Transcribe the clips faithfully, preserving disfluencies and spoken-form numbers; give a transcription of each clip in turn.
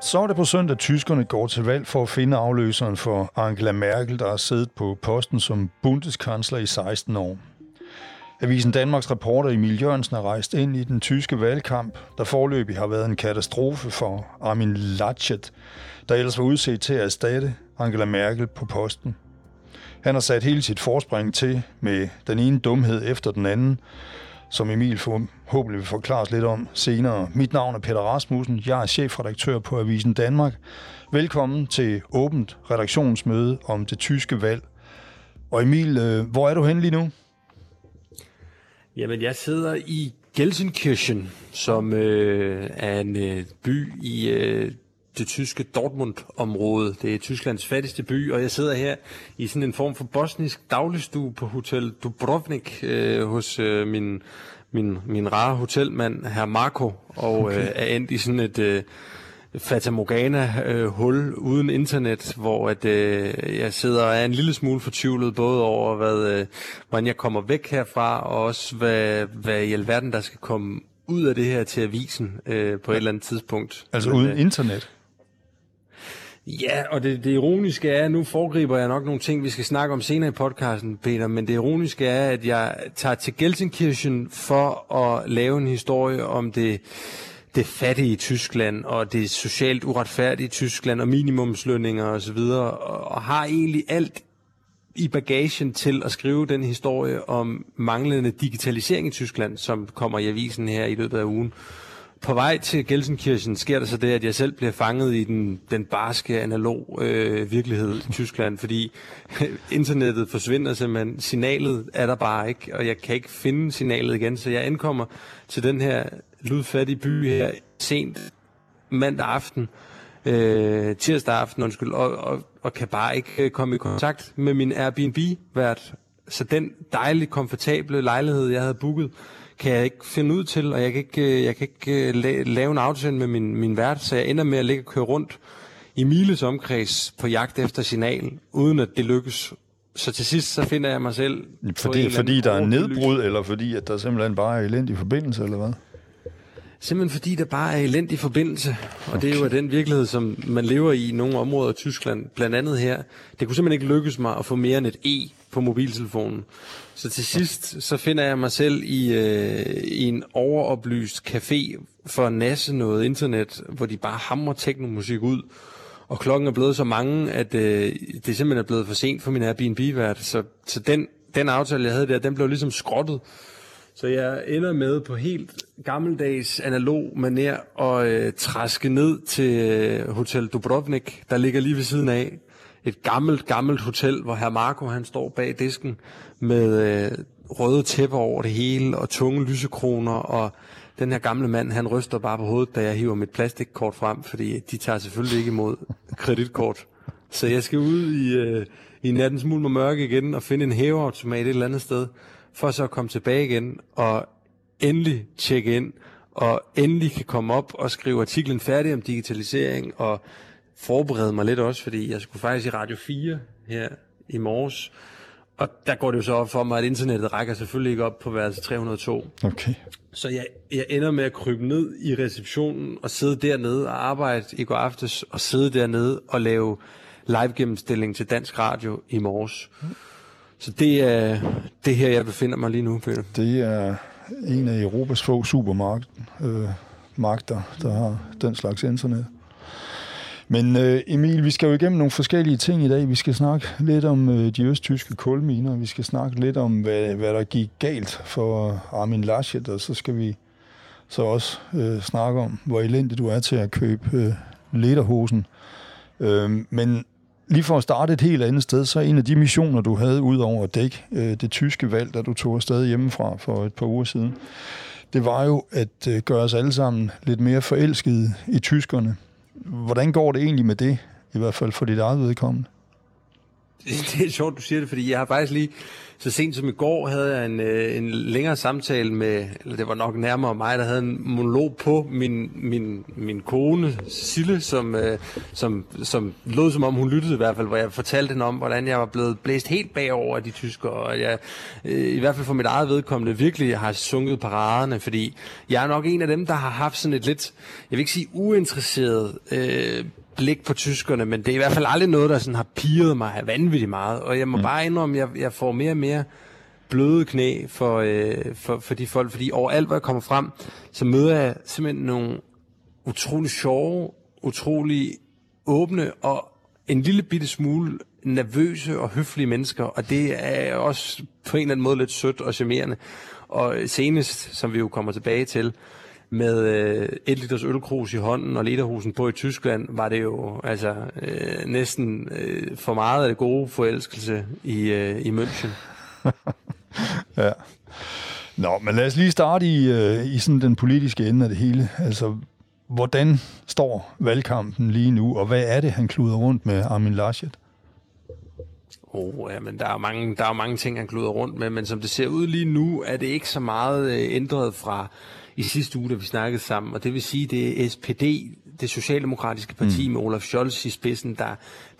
Så er det på søndag, tyskerne går til valg for at finde afløseren for Angela Merkel, der har siddet på posten som bundeskansler i seksten år. Avisen Danmarks reporter Emil Jørgensen er rejst ind i den tyske valgkamp, der foreløbig har været en katastrofe for Armin Laschet, der ellers var udset til at erstatte Angela Merkel på posten. Han har sat hele sit forspring til med den ene dumhed efter den anden, som Emil forhåbentlig vil forklare lidt om senere. Mit navn er Peter Rasmussen, jeg er chefredaktør på Avisen Danmark. Velkommen til åbent redaktionsmøde om det tyske valg. Og Emil, hvor er du henne lige nu? Jamen, jeg sidder i Gelsenkirchen, som øh, er en øh, by i øh, det tyske Dortmund-område. Det er Tysklands fattigste by, og jeg sidder her i sådan en form for bosnisk dagligstue på Hotel Dubrovnik øh, hos øh, min, min, min rare hotelmand, herr Marco, og okay. øh, er endt i sådan et øh, fatamorgana-hul øh, uden internet, hvor at, øh, jeg sidder og er en lille smule fortvivlet, både over, hvad, øh, hvordan jeg kommer væk herfra, og også hvad, hvad i alverden, der skal komme ud af det her til avisen øh, på et eller andet tidspunkt. Altså uden øh, internet? Ja, og det, det ironiske er, nu foregriber jeg nok nogle ting, vi skal snakke om senere i podcasten, Peter, men det ironiske er, at jeg tager til Gelsenkirchen for at lave en historie om det det fattige Tyskland, og det socialt uretfærdige Tyskland, og minimumslønninger osv., og, og har egentlig alt i bagagen til at skrive den historie om manglende digitalisering i Tyskland, som kommer i avisen her i løbet af ugen. På vej til Gelsenkirchen sker der så det, at jeg selv bliver fanget i den, den barske analog øh, virkelighed i Tyskland, fordi internettet forsvinder simpelthen. Signalet er der bare ikke, og jeg kan ikke finde signalet igen, så jeg ankommer til den her lydfattige by her sent mandag aften, øh, tirsdag aften, undskyld, og, og, og kan bare ikke komme i kontakt med min Airbnb-vært. Så den dejlige, komfortable lejlighed, jeg havde booket, kan jeg ikke finde ud til, og jeg kan ikke, jeg kan ikke lave en aftale med min, min vært, så jeg ender med at ligge og køre rundt i miles omkreds på jagt efter signal, uden at det lykkes. Så til sidst, så finder jeg mig selv... Fordi, fordi der er nedbrud, eller fordi at der simpelthen bare er elendig forbindelse, eller hvad? Simpelthen fordi der bare er elendig forbindelse, og okay. Det er jo den virkelighed, som man lever i i nogle områder af Tyskland, blandt andet her. Det kunne simpelthen ikke lykkes mig at få mere end et E på mobiltelefonen. Så til sidst, så finder jeg mig selv i, øh, i en overoplyst café for at nasse noget internet, hvor de bare hamrer teknomusik ud. Og klokken er blevet så mange, at øh, det simpelthen er blevet for sent for min Airbnb-vært. Så, så den, den aftale, jeg havde der, den blev ligesom skrottet. Så jeg ender med på helt gammeldags analog manér og øh, træske ned til øh, Hotel Dubrovnik, der ligger lige ved siden af. Et gammelt, gammelt hotel, hvor herr Marco han står bag disken med øh, røde tæpper over det hele og tunge lysekroner. Og den her gamle mand, han ryster bare på hovedet, da jeg hiver mit plastikkort frem, fordi de tager selvfølgelig ikke imod kreditkort. Så jeg skal ud i, øh, i nattens mulm og mørke igen og finde en hæveautomat et eller andet sted, for så at komme tilbage igen og endelig tjekke ind, og endelig kan komme op og skrive artiklen færdig om digitalisering, og forberede mig lidt også, fordi jeg skulle faktisk i Radio fire her i morges, og der går det jo så op for mig, at internettet rækker selvfølgelig ikke op på værelse tre hundrede og to. Okay. Så jeg, jeg ender med at krybe ned i receptionen og sidde dernede og arbejde i går aftes, og sidde dernede og lave live gennemstilling til Dansk Radio i morges. Så det er det her, jeg befinder mig lige nu, Peter. Det er en af Europas få supermarkeder, øh, der har den slags internet. Men øh, Emil, vi skal jo igennem nogle forskellige ting i dag. Vi skal snakke lidt om øh, de østtyske kulminer. Vi skal snakke lidt om, hvad, hvad der gik galt for Armin Laschet. Og så skal vi så også øh, snakke om, hvor elendig du er til at købe øh, lederhosen. Øh, men... Lige for at starte et helt andet sted, så en af de missioner, du havde ud over at dække øh, det tyske valg, da du tog afsted hjemmefra for et par uger siden, det var jo at øh, gøre os alle sammen lidt mere forelskede i tyskerne. Hvordan går det egentlig med det, i hvert fald for dit eget vedkommende? Det er sjovt, du siger det, fordi jeg har faktisk lige, så sent som i går, havde jeg en, en længere samtale med, eller det var nok nærmere mig, der havde en monolog på min, min, min kone, Sille, som, som, som lød som om hun lyttede i hvert fald, hvor jeg fortalte hende om, hvordan jeg var blevet blæst helt bagover af de tyskere, og jeg, i hvert fald for mit eget vedkommende, virkelig har sunket paraderne, fordi jeg er nok en af dem, der har haft sådan et lidt, jeg vil ikke sige uinteresseret, øh, blik på tyskerne, men det er i hvert fald aldrig noget, der sådan har pirret mig vanvittigt meget. Og jeg må mm. bare indrømme, at jeg, jeg får mere og mere bløde knæ for, øh, for, for de folk, fordi overalt, hvor jeg kommer frem, så møder jeg simpelthen nogle utrolig sjove, utrolig åbne og en lille bitte smule nervøse og høflige mennesker, og det er også på en eller anden måde lidt sødt og charmerende. Og senest, som vi jo kommer tilbage til, med øh, et liters ølkrus i hånden og lederhusen på i Tyskland, var det jo altså øh, næsten øh, for meget af det gode forelskelse i, øh, i München. Ja. Nå, men lad os lige starte i, øh, i sådan den politiske ende af det hele. Altså, hvordan står valgkampen lige nu, og hvad er det, han kluder rundt med, Armin Laschet? Oh, ja, men der er mange, der er mange ting, han kluder rundt med, men som det ser ud lige nu, er det ikke så meget øh, ændret fra i sidste uge, da vi snakkede sammen, og det vil sige, det er S P D, det socialdemokratiske parti mm. med Olaf Scholz i spidsen, der,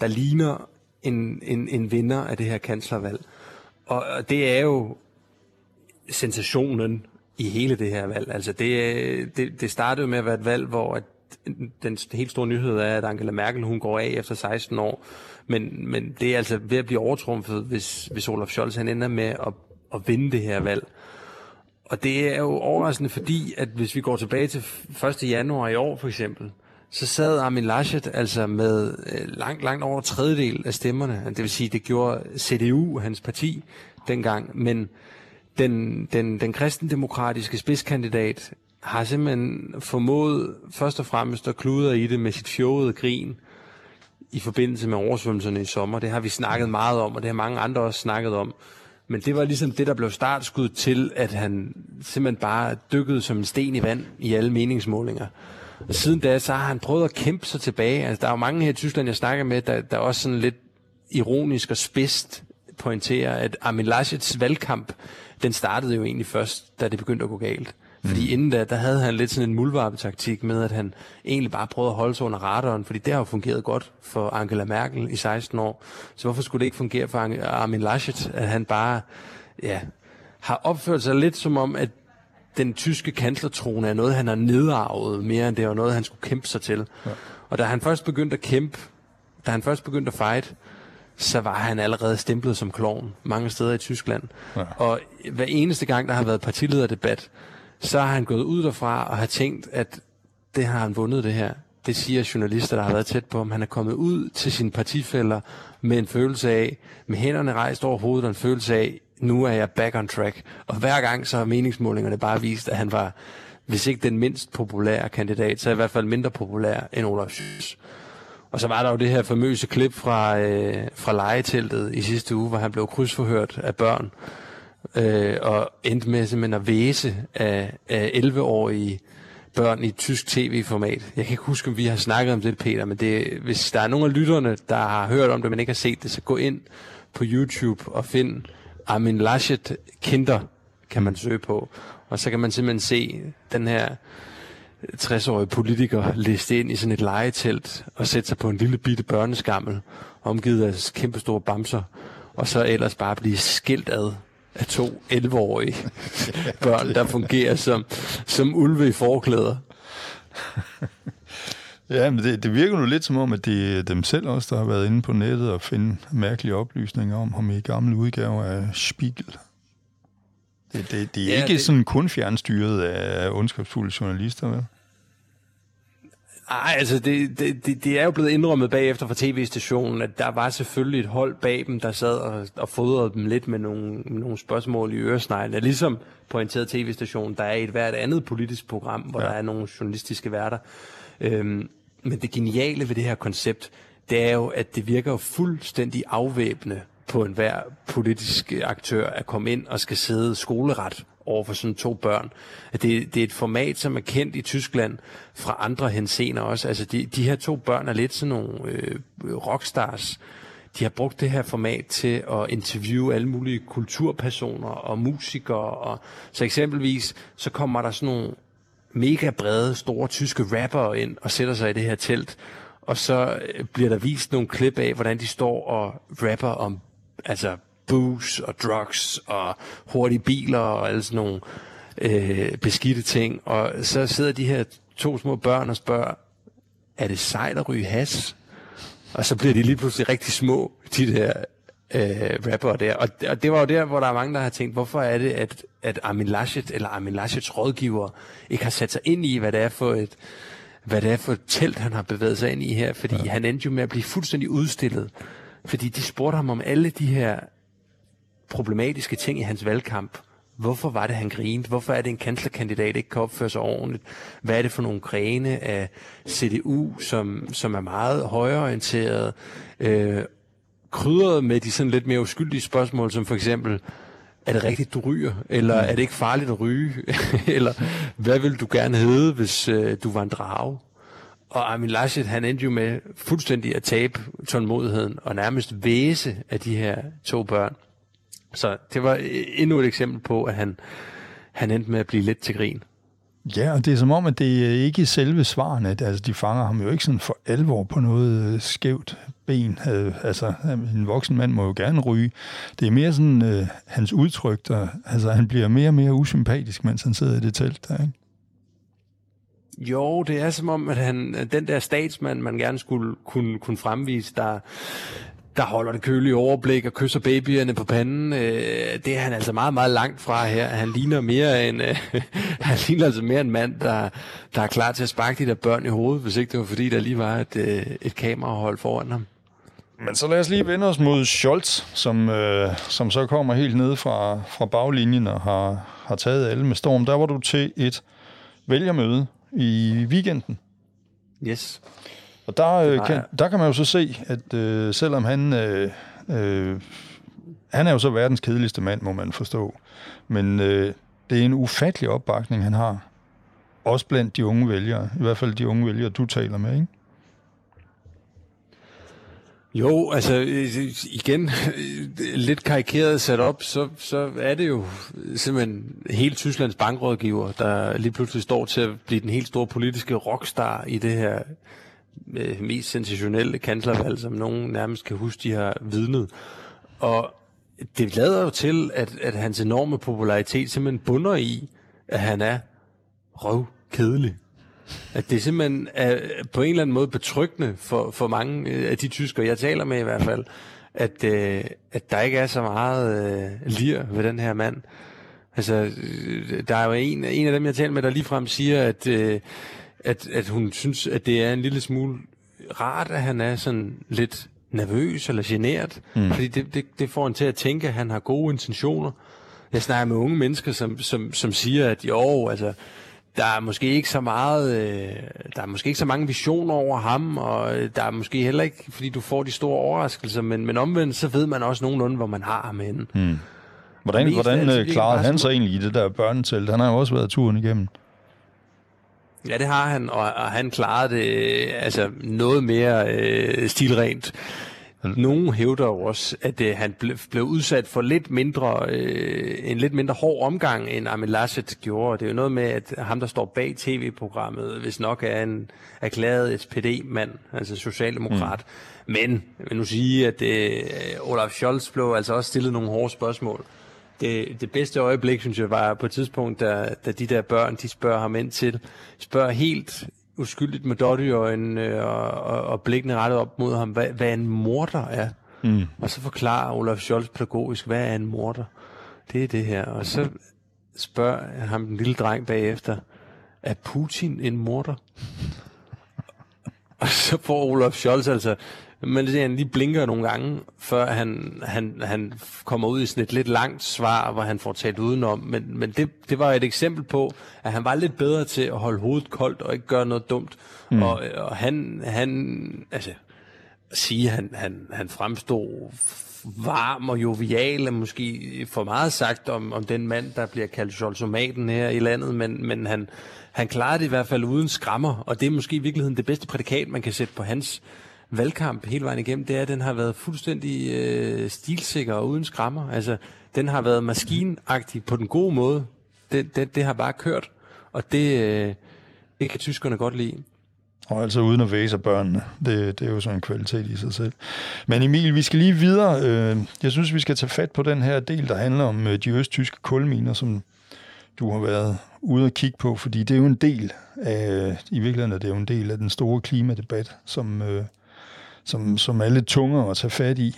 der ligner en, en, en vinder af det her kanslervalg. Og, og det er jo sensationen i hele det her valg. Altså det, det, det startede jo med at være et valg, hvor at den helt store nyhed er, at Angela Merkel, hun går af efter seksten år, men, men det er altså ved at blive overtrumfet, hvis, hvis Olaf Scholz han ender med at, at vinde det her valg. Og det er jo overraskende, fordi at hvis vi går tilbage til første januar i år for eksempel, så sad Armin Laschet altså med langt, langt over tredjedel af stemmerne. Det vil sige, det gjorde C D U, hans parti, dengang. Men den, den, den kristendemokratiske spidskandidat har simpelthen formået først og fremmest at kludre i det med sit fjolede grin i forbindelse med oversvømmelserne i sommer. Det har vi snakket meget om, og det har mange andre også snakket om. Men det var ligesom det, der blev startskud til, at han simpelthen bare dykkede som en sten i vand i alle meningsmålinger. Og siden da, så har han prøvet at kæmpe sig tilbage. Altså, der er jo mange her i Tyskland, jeg snakker med, der, der også sådan lidt ironisk og spidst pointerer, at Armin Laschets valgkamp, den startede jo egentlig først, da det begyndte at gå galt. Fordi inden da, der havde han lidt sådan en muldvarpetaktik med, at han egentlig bare prøvede at holde sig under radaren, fordi det har jo fungeret godt for Angela Merkel i seksten år. Så hvorfor skulle det ikke fungere for Armin Laschet, at han bare ja, har opført sig lidt som om, at den tyske kanslertrone er noget, han har nedarvet mere, end det var noget, han skulle kæmpe sig til. Ja. Og da han først begyndte at kæmpe, da han først begyndte at fight, så var han allerede stemplet som klovn mange steder i Tyskland. Ja. Og hver eneste gang, der har været partilederdebat, så har han gået ud derfra og har tænkt, at det har han vundet det her. Det siger journalister, der har været tæt på ham. Han er kommet ud til sine partifæller med en følelse af, med hænderne rejst over hovedet og en følelse af, nu er jeg back on track. Og hver gang så har meningsmålingerne bare vist, at han var, hvis ikke den mindst populære kandidat, så i hvert fald mindre populær end Olaf Scholz. Og så var der jo det her famøse klip fra, øh, fra legeteltet i sidste uge, hvor han blev krydsforhørt af børn. Øh, og endte med simpelthen at væse af, af elleve-årige børn i tysk tv-format. Jeg kan ikke huske, om vi har snakket om det, Peter, men det, hvis der er nogen af lytterne, der har hørt om det, men ikke har set det, så gå ind på YouTube og find Armin Laschet Kinder, kan man søge på. Og så kan man simpelthen se den her tres-årige politiker liste ind i sådan et legetelt og sætte sig på en lille bitte børneskammel, omgivet af kæmpestore bamser, og så ellers bare blive skilt ad af to elleve-årige børn, der fungerer som, som ulve i forklæder. Ja, men det, det virker jo lidt som om, at det dem selv også, der har været inde på nettet og finde mærkelige oplysninger om ham i gamle udgaver af Spiegel. Det, det, det er ja, ikke det, sådan kun fjernstyret af ondskabsfulde journalister, vel? Ej, altså det, det, det, det er jo blevet indrømmet bagefter fra tv-stationen, at der var selvfølgelig et hold bag dem, der sad og, og fodrede dem lidt med nogle, nogle spørgsmål i øresneglene. Ligesom pointeret tv-stationen, der er et hvert andet politisk program, hvor ja. Der er nogle journalistiske værter. Øhm, men det geniale ved det her koncept, det er jo, at det virker jo fuldstændig afvæbnende på enhver politisk aktør at komme ind og skal sidde skoleret over for sådan to børn. Det, det er et format, som er kendt i Tyskland fra andre henseender også. Altså de, de her to børn er lidt sådan nogle øh, rockstars. de har brugt det her format til at interviewe alle mulige kulturpersoner og musikere. Og så eksempelvis, så kommer der sådan nogle mega brede, store tyske rappere ind og sætter sig i det her telt. Og så bliver der vist nogle klip af, hvordan de står og rapper om altså booze og drugs og hurtige biler og alle sådan nogle øh, beskidte ting. Og så sidder de her to små børn og spørger, er det sejt at ryge has? Og så bliver de lige pludselig rigtig små, de der øh, rappere der. Og, og det var jo der, hvor der er mange, der har tænkt, hvorfor er det, at, at Armin Laschet eller Armin Laschets rådgiver ikke har sat sig ind i, hvad det er for et, hvad det er for et telt, han har bevæget sig ind i her. Fordi ja. Han endte jo med at blive fuldstændig udstillet. Fordi de spurgte ham om alle de her problematiske ting i hans valgkamp. Hvorfor var det, han grinede? Hvorfor er det, en kanslerkandidat ikke kan opføre sig ordentligt? Hvad er det for nogle grene af C D U, som, som er meget højreorienteret, øh, krydret med de sådan lidt mere uskyldige spørgsmål, som for eksempel, er det rigtigt, du ryger? Eller er det ikke farligt at ryge? Eller hvad vil du gerne hedde, hvis øh, du var en drage? Og Armin Laschet, han endte jo med fuldstændig at tabe tålmodigheden og nærmest væse af de her to børn. Så det var endnu et eksempel på, at han, han endte med at blive lidt til grin. Ja, og det er som om, at det ikke er selve svarene. Altså, de fanger ham jo ikke sådan for alvor på noget skævt ben. Altså, en voksen mand må jo gerne ryge. Det er mere sådan øh, hans udtryk, der, altså han bliver mere og mere usympatisk, mens han sidder i det telt der, ikke? Jo, det er som om, at han, den der statsmand, man gerne skulle kunne, kunne fremvise, der... der holder det kølige overblik og kysser babyerne på panden. Det er han altså meget, meget langt fra her. Han ligner mere en, han ligner altså mere en mand, der, der er klar til at sparke de der børn i hovedet, hvis ikke det var fordi, der lige var et, et kamerahold foran ham. Men så lad os lige vende os mod Scholz, som, øh, som så kommer helt ned fra, fra baglinjen og har, har taget alle med storm. Der var du til et vælgermøde i weekenden. Yes. Og der, øh, kan, der kan man jo så se, at øh, selvom han... Øh, øh, han er jo så verdens kedeligste mand, må man forstå. Men øh, det er en ufattelig opbakning, han har. Også blandt de unge vælgere. I hvert fald de unge vælgere, du taler med, ikke? Jo, altså igen, lidt karikeret sat op, så, så er det jo simpelthen hele Tysklands bankrådgiver, der lige pludselig står til at blive den helt store politiske rockstar i det her... mest sensationelle kanslervalg, som nogen nærmest kan huske, de har vidnet. Og det lader jo til, at, at hans enorme popularitet simpelthen bunder i, at han er røvkedelig. At det simpelthen er på en eller anden måde betryggende for, for mange af de tyskere, jeg taler med i hvert fald, at, at der ikke er så meget lir ved den her mand. Altså, der er jo en, en af dem, jeg taler med, der ligefrem siger, at At, at hun synes, at det er en lille smule rart, at han er sådan lidt nervøs eller genert. Mm. Fordi det, det, det får han til at tænke, at han har gode intentioner. Jeg snakker med unge mennesker, som, som, som siger, at jo, altså, der er måske ikke så meget, øh, der er måske ikke så mange visioner over ham, og der er måske heller ikke, fordi du får de store overraskelser, men, men omvendt, så ved man også nogenlunde, hvor man har ham henne. Mm. Hvordan, hvordan altså, klarede han sig egentlig i det der børnetelt? Han har jo også været turen igennem. Ja, det har han, og, og han klarede det altså noget mere øh, stilrent. Nogle hævder jo også, at øh, han ble, blev udsat for lidt mindre, øh, en lidt mindre hård omgang, end Armin Laschet gjorde. Det er jo noget med, at ham, der står bag tv-programmet, hvis nok er en erklæret S P D-mand, altså socialdemokrat. Mm. Men jeg vil nu sige, at øh, Olaf Scholz blev altså også stillet nogle hårde spørgsmål. Det, det bedste øjeblik, synes jeg, var på et tidspunkt, da, da de der børn, de spørger ham ind til, spørger helt uskyldigt med dot i øjnene og, og, og blikkene rettet op mod ham, hvad, hvad en morder er. Mm. Og så forklarer Olaf Scholz pædagogisk, hvad er en morder? Det er det her. Og så spørger ham den lille dreng bagefter, er Putin en morder? Og så får Olaf Scholz altså... Men det er, han lige blinker nogle gange, før han, han, han kommer ud i sådan et lidt langt svar, hvor han får talt udenom. Men, men det, det var et eksempel på, at han var lidt bedre til at holde hovedet koldt og ikke gøre noget dumt. Mm. Og, og han, han altså, at sige, han, han, han fremstod varm og jovial, og måske for meget sagt om, om den mand, der bliver kaldt Scholzomaten her i landet, men, men han, han klarede det i hvert fald uden skrammer, og det er måske i virkeligheden det bedste prædikat, man kan sætte på hans valgkamp hele vejen igennem, det er, at den har været fuldstændig øh, stilsikker og uden skrammer. Altså, den har været maskinagtig på den gode måde. Det, det, det har bare kørt, og det, øh, det kan tyskerne godt lide. Og altså uden at væse børnene. Det, det er jo sådan en kvalitet i sig selv. Men Emil, vi skal lige videre. Jeg synes, vi skal tage fat på den her del, der handler om de østtyske kulminer, som du har været ude at kigge på, fordi det er jo en del af, i virkeligheden er det jo en del af den store klimadebat, som, som, som er lidt tungere at tage fat i,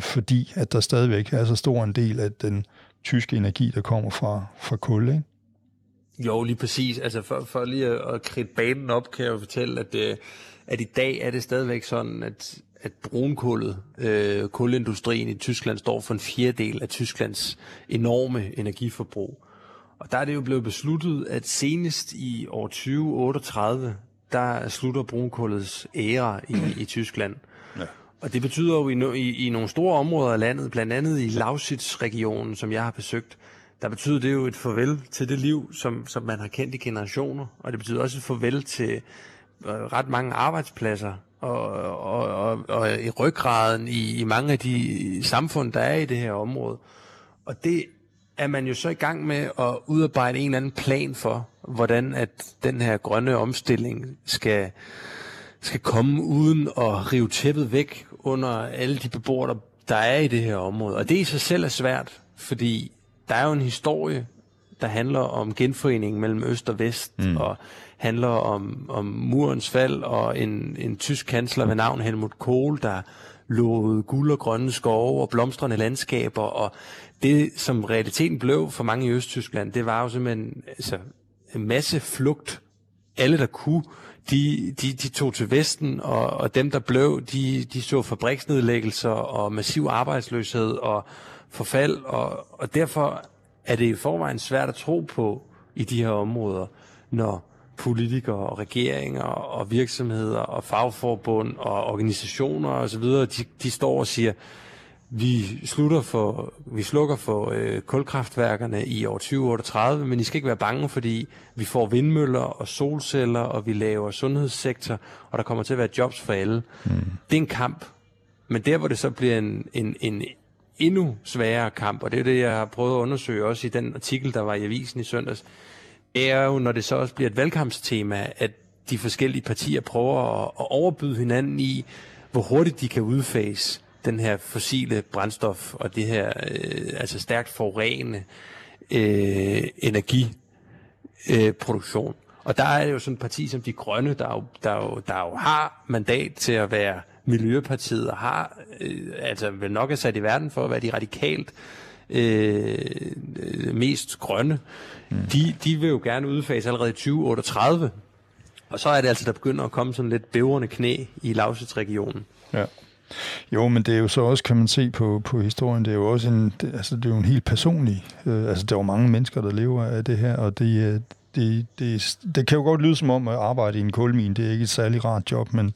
fordi at der stadigvæk er så stor en del af den tyske energi, der kommer fra, fra kul, ikke? Jo, lige præcis. Altså for, for lige at, at kridte banen op, kan jeg jo fortælle, at, at i dag er det stadigvæk sådan, at, at brunkullet, øh, kulindustrien i Tyskland, står for en fjerdedel af Tysklands enorme energiforbrug. Og der er det jo blevet besluttet, at senest i år tyve otteogtredive, der slutter brunkullets æra i, i Tyskland. Ja. Og det betyder jo, i, i, i nogle store områder af landet, blandt andet i Lausitz-regionen, som jeg har besøgt, der betyder det jo et farvel til det liv, som, som man har kendt i generationer, og det betyder også et farvel til øh, ret mange arbejdspladser, og, og, og, og i ryggraden i, i mange af de samfund, der er i det her område. Og det er man jo så i gang med at udarbejde en eller anden plan for, hvordan at den her grønne omstilling skal, skal komme uden at rive tæppet væk under alle de beboere, der er i det her område. Og det i sig selv er svært, fordi der er jo en historie, der handler om genforeningen mellem øst og vest, mm. og handler om, om murens fald, og en, en tysk kansler ved navn Helmut Kohl, der lovede guld og grønne skove og blomstrende landskaber, og det, som realiteten blev for mange i Østtyskland, det var jo simpelthen altså, en masse flugt. Alle, der kunne, de, de, de tog til Vesten, og, og dem, der blev, de, de så fabriksnedlæggelser og massiv arbejdsløshed og forfald, og, og derfor er det i forvejen svært at tro på i de her områder, når politikere og regeringer og virksomheder og fagforbund og organisationer osv., de, de står og siger, vi, slutter for, vi slukker for øh, kulkraftværkerne i år tyve otteogtredive, men I skal ikke være bange, fordi vi får vindmøller og solceller, og vi laver sundhedssektor, og der kommer til at være jobs for alle. Mm. Det er en kamp, men der hvor det så bliver en, en, en endnu sværere kamp, og det er det, jeg har prøvet at undersøge også i den artikel, der var i avisen i søndags, er jo, når det så også bliver et valgkampstema, at de forskellige partier prøver at, at overbyde hinanden i, hvor hurtigt de kan udfase den her fossile brændstof og det her øh, altså stærkt forurene øh, energiproduktion. Og der er jo sådan et parti som De Grønne, der jo, der jo, der jo har mandat til at være Miljøpartiet, og har øh, altså vel nok er sat i verden for at være de radikalt øh, mest grønne. Mm. De, de vil jo gerne udfase allerede i tyve otteogtredive, og så er det altså, der begynder at komme sådan lidt bævrende knæ i Lausitz-regionen. Ja. Jo, men det er jo så også, kan man se på, på historien, det er jo også en, det, altså det er jo en helt personlig, øh, altså der er jo mange mennesker, der lever af det her, og det, det, det, det kan jo godt lyde som om at arbejde i en kulmine, det er ikke et særlig rart job, men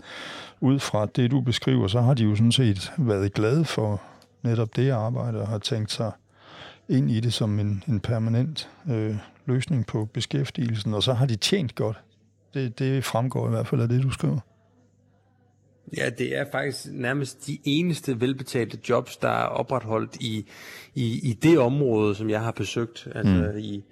ud fra det, du beskriver, så har de jo sådan set været glade for netop det arbejde, og har tænkt sig ind i det som en, en permanent øh, løsning på beskæftigelsen, og så har de tjent godt. Det, det fremgår i hvert fald af det, du skriver. Ja, det er faktisk nærmest de eneste velbetalte jobs, der er opretholdt i, i, i det område, som jeg har besøgt, altså mm. i,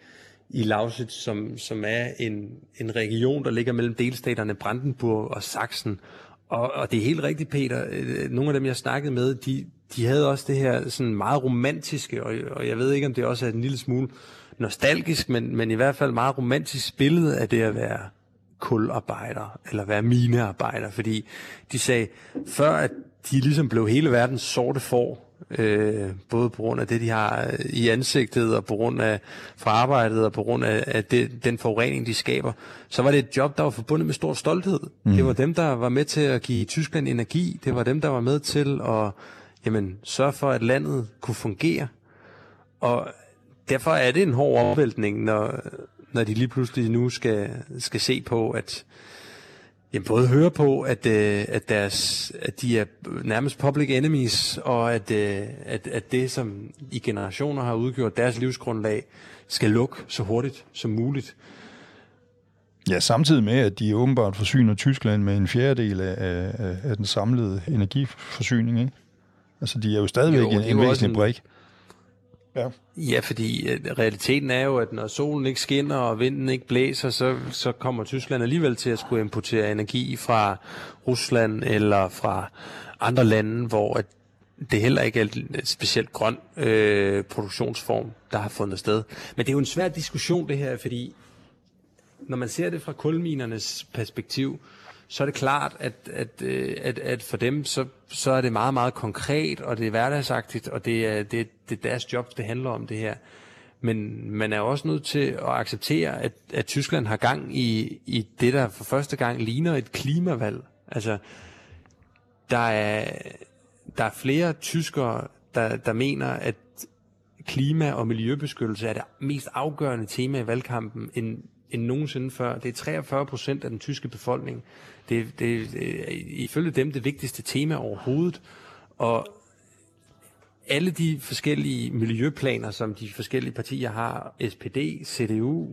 i Lausitz, som, som er en, en region, der ligger mellem delstaterne Brandenburg og Sachsen. Og, og det er helt rigtigt, Peter. Nogle af dem, jeg snakkede med, de, de havde også det her sådan meget romantiske, og, og jeg ved ikke, om det også er en lille smule nostalgisk, men, men i hvert fald meget romantisk billede af det at være kularbejder, eller være minearbejder, fordi de sagde, før at de ligesom blev hele verdens sorte får, øh, både på grund af det, de har i ansigtet, og på grund af fra arbejdet, og på grund af, af det, den forurening, de skaber, så var det et job, der var forbundet med stor stolthed. Mm. Det var dem, der var med til at give Tyskland energi, det var dem, der var med til at jamen, sørge for, at landet kunne fungere, og derfor er det en hård omvæltning, når når de lige pludselig nu skal, skal se på, at jamen, både høre på, at, at, deres, at de er nærmest public enemies, og at, at, at det, som i generationer har udgjort deres livsgrundlag, skal lukke så hurtigt som muligt. Ja, samtidig med, at de åbenbart forsyner Tyskland med en fjerdedel af, af, af den samlede energiforsyning, ikke? Altså, de er jo stadigvæk jo, en, en væsentlig en... brik. Ja. ja, fordi realiteten er jo, at når solen ikke skinner og vinden ikke blæser, så, så kommer Tyskland alligevel til at skulle importere energi fra Rusland eller fra andre lande, hvor at det heller ikke er et specielt grøn øh, produktionsform, der har fundet sted. Men det er jo en svær diskussion det her, fordi når man ser det fra kulminernes perspektiv, så er det klart, at, at, at, at for dem, så, så er det meget, meget konkret, og det er hverdagsagtigt, og det er, det, det er deres job, det handler om det her. Men man er også nødt til at acceptere, at, at Tyskland har gang i, i det, der for første gang ligner et klimavalg. Altså, der er, der er flere tyskere, der, der mener, at klima- og miljøbeskyttelse er det mest afgørende tema i valgkampen, end end nogensinde før. Det er treogfyrre procent af den tyske befolkning. Det, det, det er ifølge dem det vigtigste tema overhovedet. Og alle de forskellige miljøplaner, som de forskellige partier har, S P D, C D U,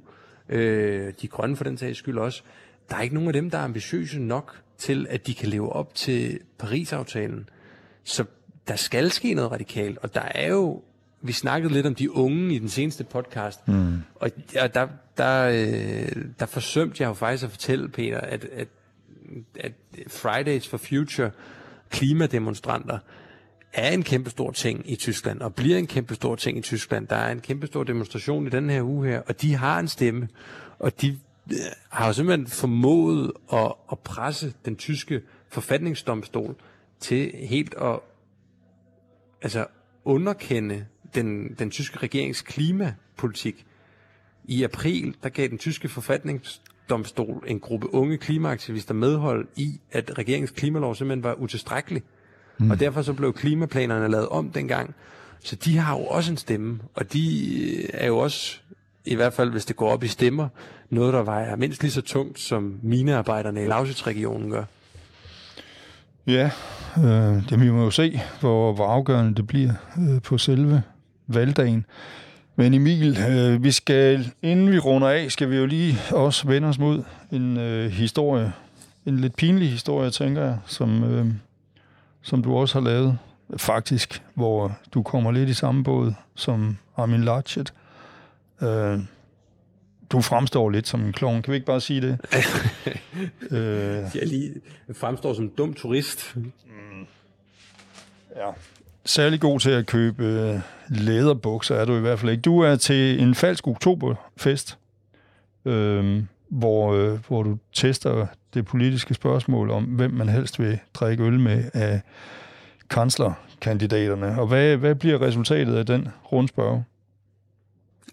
øh, De Grønne for den sags skyld også, der er ikke nogen af dem, der er ambitiøse nok til, at de kan leve op til Paris-aftalen. Så der skal ske noget radikalt, og der er jo vi snakkede lidt om de unge i den seneste podcast, mm. og der, der, øh, der forsømte jeg jo faktisk at fortælle, Peter, at, at, at Fridays for Future, klimademonstranter, er en kæmpestor ting i Tyskland, og bliver en kæmpestor ting i Tyskland. Der er en kæmpestor demonstration i den her uge her, og de har en stemme, og de øh, har jo simpelthen formået at, at presse den tyske forfatningsdomstol til helt at altså, underkende Den, den tyske regerings klimapolitik. I april, der gav den tyske forfatningsdomstol en gruppe unge klimaaktivister medhold i, at regeringens klimalov simpelthen var utilstrækkelig. Mm. Og derfor så blev klimaplanerne lavet om dengang. Så de har jo også en stemme, og de er jo også, i hvert fald hvis det går op i stemmer, noget der vejer mindst lige så tungt, som minearbejderne i Lausitz-regionen gør. Ja, øh, det vi må jo se, hvor, hvor afgørende det bliver øh, på selve valgdagen. Men Emil, øh, vi skal, inden vi runder af, skal vi jo lige også vende os mod en øh, historie, en lidt pinlig historie, tænker jeg, som, øh, som du også har lavet, faktisk, hvor du kommer lidt i samme båd som Armin Laschet. Øh, Du fremstår lidt som en klovn. Kan vi ikke bare sige det? øh... Jeg lige fremstår som en dum turist. Mm. Ja. Særlig god til at købe øh, læderbukser er du i hvert fald ikke. Du er til en falsk oktoberfest, øh, hvor, øh, hvor du tester det politiske spørgsmål om, hvem man helst vil drikke øl med af kanslerkandidaterne. Og hvad, hvad bliver resultatet af den rundspørge?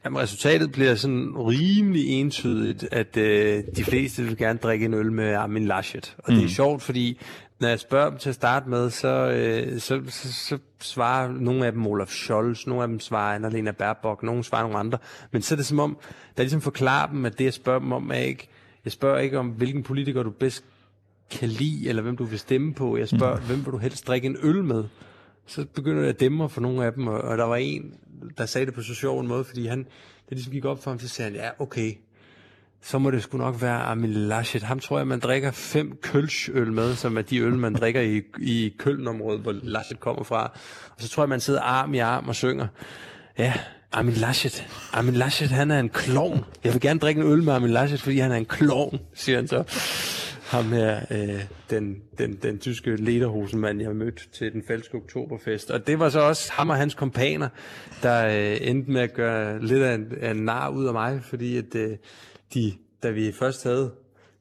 Jamen, resultatet bliver sådan rimelig entydigt, at øh, de fleste vil gerne drikke en øl med Armin Laschet. Og mm. det er sjovt, fordi når jeg spørger dem til at starte med, så, øh, så, så, så svarer nogle af dem Olaf Scholz, nogle af dem svarer Anna-Lena Baerbock, nogle svarer nogle andre. Men så er det som om, der ligesom forklarer dem, at det jeg spørger dem om er ikke, jeg spørger ikke om, hvilken politiker du bedst kan lide, eller hvem du vil stemme på. Jeg spørger, mm. hvem vil du helst drikke en øl med? Så begynder jeg at dæmme for nogle af dem, og der var en, der sagde det på så sjov en måde, fordi han, det ligesom gik op for ham, så sagde han, ja, okay, så må det sgu nok være Armin Laschet. Ham tror jeg, man drikker fem kølschøl med, som er de øl, man drikker i, i Køln-området, hvor Laschet kommer fra. Og så tror jeg, man sidder arm i arm og synger, ja, Armin Laschet, Armin Laschet, han er en klovn. Jeg vil gerne drikke en øl med Armin Laschet, fordi han er en klovn, siger han så. Ham her, øh, den, den, den tyske lederhosenmand, jeg mødte til den falske oktoberfest. Og det var så også ham og hans kompaner, der øh, endte med at gøre lidt af en, af en nar ud af mig, fordi at, øh, de, da vi først havde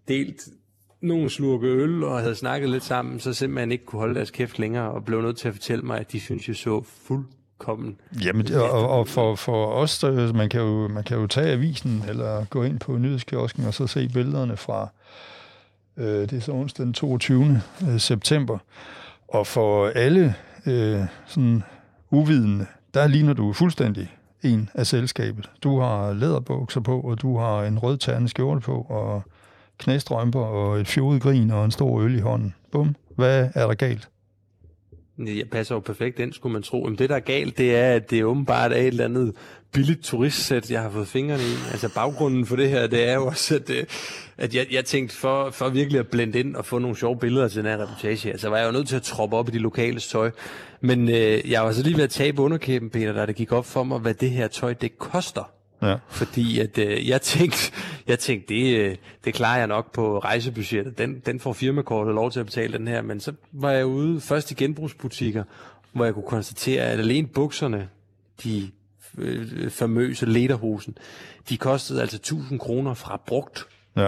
delt nogle slurke øl og havde snakket lidt sammen, så simpelthen ikke kunne holde deres kæft længere og blev nødt til at fortælle mig, at de synes, jeg så fuldkommen. Jamen, og, og for, for os, der, man, kan jo, man kan jo tage avisen eller gå ind på nyhedskiosken og så se billederne fra det er så onsdag den toogtyvende september. Og for alle øh, sådan uvidende, der ligner du fuldstændig en af selskabet. Du har læderbukser på, og du har en rød ternet skjorte på, og knæstrømper, og et fjodet grin, og en stor øl i hånden. Bum. Hvad er der galt? Jeg passer jo perfekt ind, skulle man tro. Men det, der er galt, det er, at det åbenbart er et eller andet billigt turistsæt, jeg har fået fingrene i. Altså baggrunden for det her, det er jo også, at, at jeg, jeg tænkte, for, for virkelig at blende ind og få nogle sjove billeder til den her reportage her, så var jeg jo nødt til at troppe op i de lokale tøj. Men øh, jeg var så lige ved at tabe underkæben, Peter, da det gik op for mig, hvad det her tøj, det koster. Ja. Fordi at øh, jeg tænkte, jeg tænkte det, øh, det klarer jeg nok på rejsebudgettet. Den, den får firmakortet lov til at betale den her. Men så var jeg ude først i genbrugsbutikker, hvor jeg kunne konstatere, at alene bukserne, de øh, famøse lederhosen, de kostede altså tusind kroner fra brugt. Ja.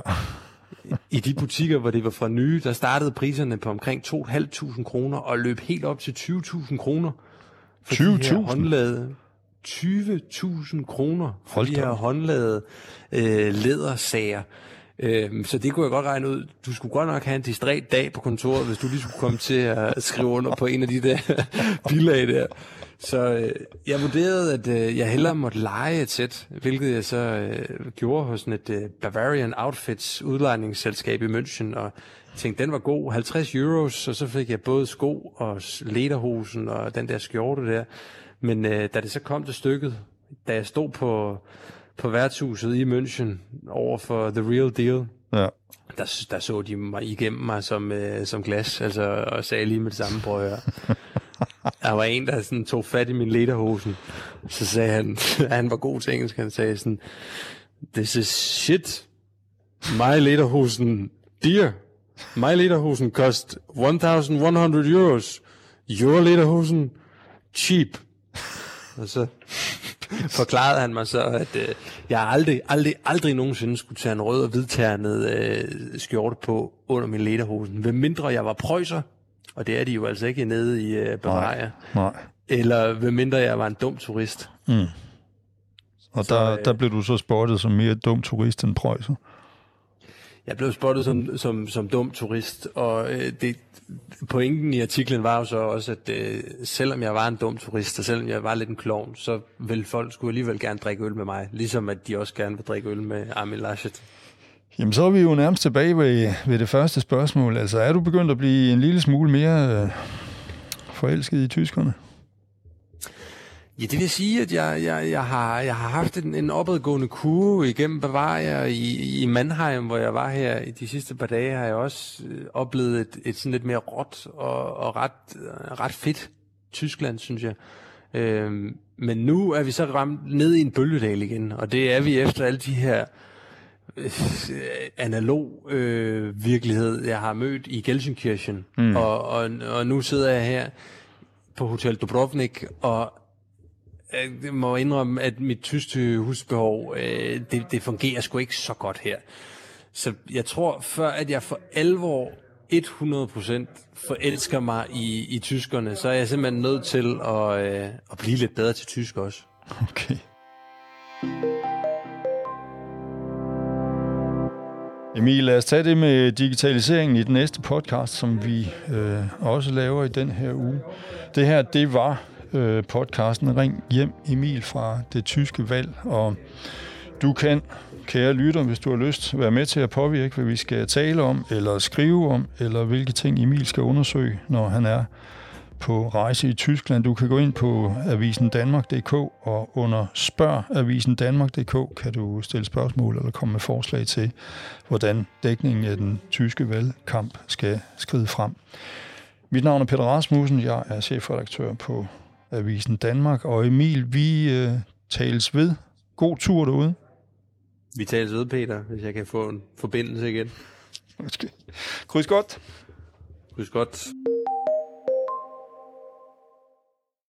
I de butikker, hvor det var fra nye, der startede priserne på omkring to tusind fem hundrede kroner og løb helt op til tyve tusind kroner for tyve tusind de her håndlade. tyve tusind kroner for de her håndlavede øh, lædersager. Øh, så det kunne jeg godt regne ud. Du skulle godt nok have en distræt dag på kontoret, hvis du lige skulle komme til at skrive under på en af de der bilag der. Så øh, jeg vurderede, at øh, jeg hellere måtte leje et sæt, hvilket jeg så øh, gjorde hos et øh, Bavarian Outfits udlejningsselskab i München, og tænkte, den var god, halvtreds euros, og så fik jeg både sko og lederhosen og den der skjorte der. Men øh, da det så kom til stykket, da jeg stod på, på værtshuset i München over for The Real Deal, ja. der, der så de mig igennem mig som, øh, som glas, altså, og sagde lige med det samme brød. Der var en, der sådan, tog fat i min lederhosen, så sagde han, han var god til engelsk, han sagde sådan, this is shit, my lederhosen, dear, my lederhosen kost et tusind et hundrede euros, your lederhosen, cheap. Og så forklarede han mig så, at øh, jeg aldrig, aldrig, aldrig nogensinde skulle tage en rød og hvidternet øh, skjorte på under min lederhosen, ved mindre jeg var prøjser, og det er de jo altså ikke nede i øh, Bavaria, nej, nej. Eller ved mindre jeg var en dum turist. Mm. Og så, der, øh, der blev du så spottet som mere dum turist end prøjser? Jeg blev spottet som, som, som dum turist, og øh, det... Pointen i artiklen var jo så også, at øh, selvom jeg var en dum turist, og selvom jeg var lidt en klovn, så ville folk skulle alligevel gerne drikke øl med mig, ligesom at de også gerne vil drikke øl med Armin Laschet. Jamen så er vi jo nærmest tilbage ved, ved det første spørgsmål. Altså er du begyndt at blive en lille smule mere øh, forelsket i tyskerne? Ja, det vil sige, at jeg, jeg, jeg, har, jeg har haft en, en opadgående kurve igennem Bavaria i, i Mannheim, hvor jeg var her i de sidste par dage, har jeg også øh, oplevet et, et sådan lidt mere råt og, og ret, ret fedt Tyskland, synes jeg. Øh, men nu er vi så ramt ned i en bølgedal igen, og det er vi efter alle de her øh, analog øh, virkelighed, jeg har mødt i Gelsenkirchen, mm. og, og, og nu sidder jeg her på Hotel Dubrovnik, og jeg må indrømme, at mit tysthusbehov, øh, det, det fungerer sgu ikke så godt her. Så jeg tror, før at jeg for alvor hundrede procent forelsker mig i, i tyskerne, så er jeg simpelthen nødt til at, øh, at blive lidt bedre til tysk også. Okay. Emil, lad os tage det med digitaliseringen i den næste podcast, som vi øh, også laver i den her uge. Det her, det var... podcasten Ring Hjem Emil fra det tyske valg, og du kan, kære lytter, hvis du har lyst, være med til at påvirke, hvad vi skal tale om, eller skrive om, eller hvilke ting Emil skal undersøge, når han er på rejse i Tyskland. Du kan gå ind på Avisen Danmark punktum d k, og under Spørg Avisen Danmark punktum d k kan du stille spørgsmål eller komme med forslag til, hvordan dækningen af den tyske valgkamp skal skride frem. Mit navn er Peter Rasmussen, jeg er chefredaktør på Avisen Danmark, og Emil, vi øh, tales ved. God tur derude. Vi tales ved, Peter, hvis jeg kan få en forbindelse igen. Kryds godt. Kryds godt.